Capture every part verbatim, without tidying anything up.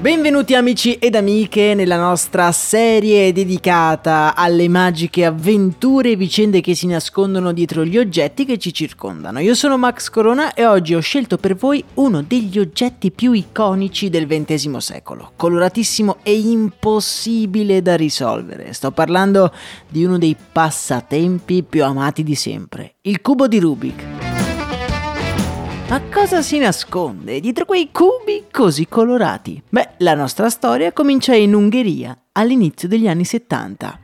Benvenuti amici ed amiche nella nostra serie dedicata alle magiche avventure e vicende che si nascondono dietro gli oggetti che ci circondano. Io sono Max Corona e oggi ho scelto per voi uno degli oggetti più iconici del ventesimo secolo, coloratissimo e impossibile da risolvere. Sto parlando di uno dei passatempi più amati di sempre, il cubo di Rubik. Ma cosa si nasconde dietro quei cubi così colorati? Beh, la nostra storia comincia in Ungheria, all'inizio degli anni settanta.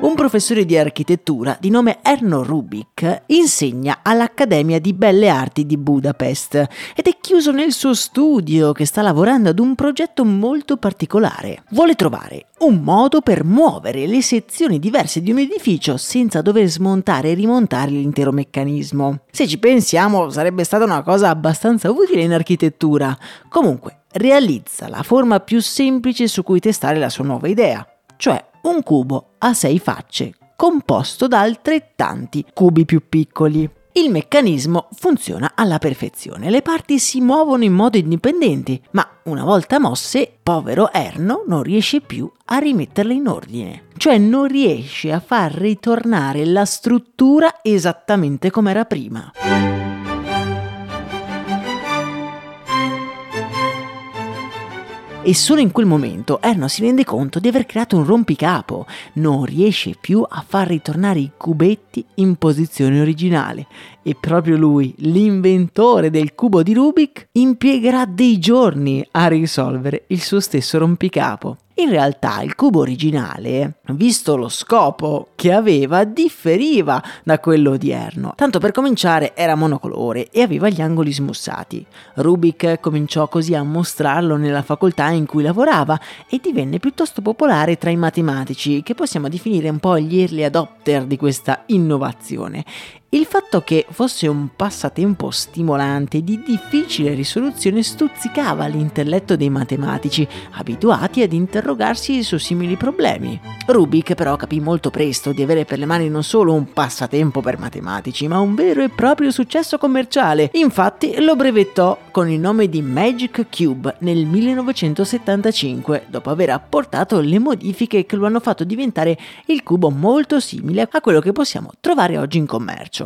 Un professore di architettura di nome Erno Rubik insegna all'Accademia di Belle Arti di Budapest ed è chiuso nel suo studio che sta lavorando ad un progetto molto particolare. Vuole trovare un modo per muovere le sezioni diverse di un edificio senza dover smontare e rimontare l'intero meccanismo. Se ci pensiamo, sarebbe stata una cosa abbastanza utile in architettura. Comunque, realizza la forma più semplice su cui testare la sua nuova idea, cioè un cubo a sei facce, composto da altrettanti cubi più piccoli. Il meccanismo funziona alla perfezione, le parti si muovono in modo indipendente, ma una volta mosse, povero Erno non riesce più a rimetterle in ordine. Cioè non riesce a far ritornare la struttura esattamente come era prima. E solo in quel momento Erno si rende conto di aver creato un rompicapo, non riesce più a far ritornare i cubetti in posizione originale e proprio lui, l'inventore del cubo di Rubik, impiegherà dei giorni a risolvere il suo stesso rompicapo. In realtà il cubo originale, visto lo scopo che aveva, differiva da quello odierno. Tanto per cominciare era monocolore e aveva gli angoli smussati. Rubik cominciò così a mostrarlo nella facoltà in cui lavorava e divenne piuttosto popolare tra i matematici, che possiamo definire un po' gli early adopter di questa innovazione. Il fatto che fosse un passatempo stimolante e di difficile risoluzione stuzzicava l'intelletto dei matematici, abituati ad interrogarsi su simili problemi. Rubik però capì molto presto di avere per le mani non solo un passatempo per matematici, ma un vero e proprio successo commerciale. Infatti lo brevettò con il nome di Magic Cube nel millenovecentosettantacinque, dopo aver apportato le modifiche che lo hanno fatto diventare il cubo molto simile a quello che possiamo trovare oggi in commercio.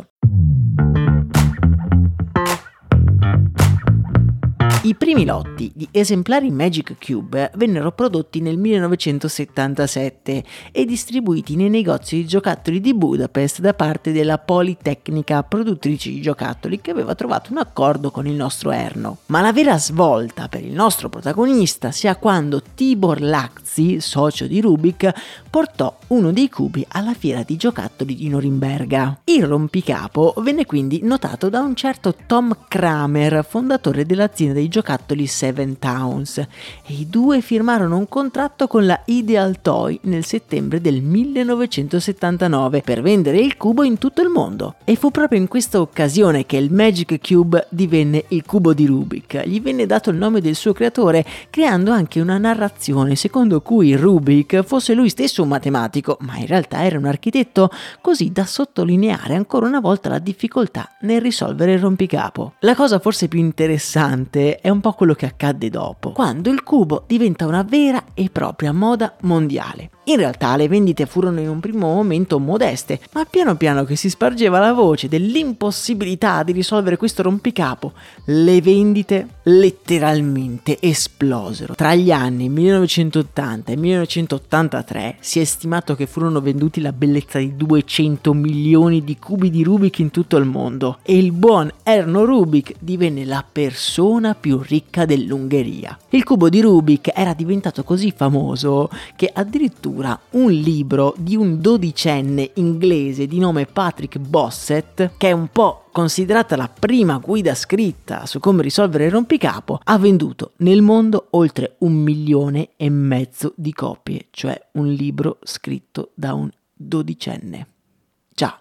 I primi lotti di esemplari Magic Cube vennero prodotti nel millenovecentosettantasette e distribuiti nei negozi di giocattoli di Budapest da parte della Politecnica, produttrice di giocattoli, che aveva trovato un accordo con il nostro Erno. Ma la vera svolta per il nostro protagonista sia quando Tibor Lazzi, socio di Rubik, portò uno dei cubi alla fiera di giocattoli di Norimberga. Il rompicapo venne quindi notato da un certo Tom Kramer, fondatore dell'azienda dei giocattoli Seven Towns, e i due firmarono un contratto con la Ideal Toy nel settembre del millenovecentosettantanove per vendere il cubo in tutto il mondo. E fu proprio in questa occasione che il Magic Cube divenne il cubo di Rubik. Gli venne dato il nome del suo creatore, creando anche una narrazione secondo cui Rubik fosse lui stesso un matematico, ma in realtà era un architetto, così da sottolineare ancora una volta la difficoltà nel risolvere il rompicapo. La cosa forse più interessante è un po' quello che accadde dopo, quando il cubo diventa una vera e propria moda mondiale. In realtà le vendite furono in un primo momento modeste, ma piano piano che si spargeva la voce dell'impossibilità di risolvere questo rompicapo, le vendite letteralmente esplosero. Tra gli anni millenovecentottanta e millenovecentottantatré si è stimato che furono venduti la bellezza di duecento milioni di cubi di Rubik in tutto il mondo e il buon Erno Rubik divenne la persona più ricca dell'Ungheria. Il cubo di Rubik era diventato così famoso che addirittura un libro di un dodicenne inglese di nome Patrick Bossett, che è un po' considerata la prima guida scritta su come risolvere il rompicapo, ha venduto nel mondo oltre un milione e mezzo di copie, cioè un libro scritto da un dodicenne. Ciao!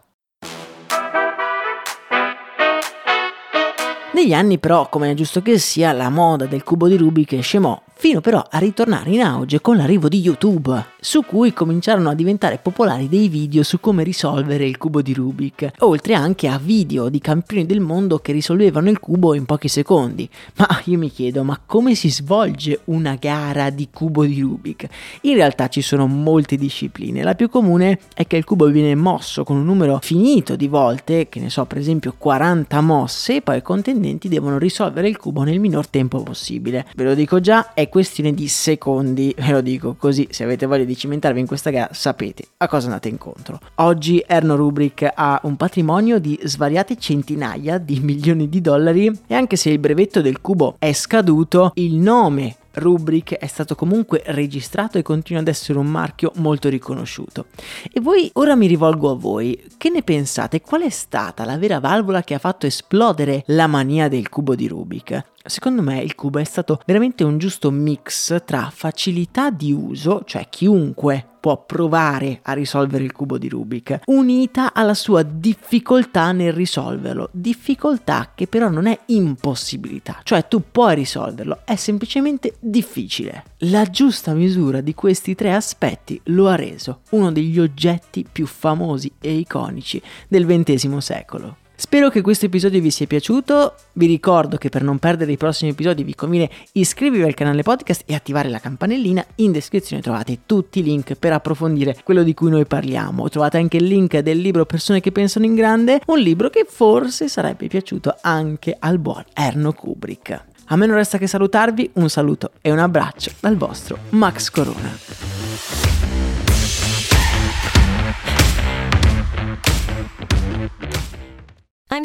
Negli anni però, come è giusto che sia, la moda del cubo di Rubik scemò, fino però a ritornare in auge con l'arrivo di YouTube, su cui cominciarono a diventare popolari dei video su come risolvere il cubo di Rubik, oltre anche a video di campioni del mondo che risolvevano il cubo in pochi secondi. Ma io mi chiedo, ma come si svolge una gara di cubo di Rubik? In realtà ci sono molte discipline, la più comune è che il cubo viene mosso con un numero finito di volte, che ne so, per esempio quaranta mosse, e poi i contendenti devono risolvere il cubo nel minor tempo possibile. Ve lo dico già, è questione di secondi, ve lo dico così, se avete voglia di cimentarvi in questa gara sapete a cosa andate incontro. Oggi Erno Rubik ha un patrimonio di svariate centinaia di milioni di dollari e anche se il brevetto del cubo è scaduto, il nome Rubik è stato comunque registrato e continua ad essere un marchio molto riconosciuto. E voi, ora mi rivolgo a voi, che ne pensate? Qual è stata la vera valvola che ha fatto esplodere la mania del cubo di Rubik? Secondo me il cubo è stato veramente un giusto mix tra facilità di uso, cioè chiunque può provare a risolvere il cubo di Rubik, unita alla sua difficoltà nel risolverlo, difficoltà che però non è impossibilità, cioè tu puoi risolverlo, è semplicemente difficile. La giusta misura di questi tre aspetti lo ha reso uno degli oggetti più famosi e iconici del ventesimo secolo. Spero che questo episodio vi sia piaciuto, vi ricordo che per non perdere i prossimi episodi vi conviene iscrivervi al canale podcast e attivare la campanellina, in descrizione trovate tutti i link per approfondire quello di cui noi parliamo, trovate anche il link del libro Persone che pensano in grande, un libro che forse sarebbe piaciuto anche al buon Erno Rubik. A me non resta che salutarvi, un saluto e un abbraccio dal vostro Max Corona. I'm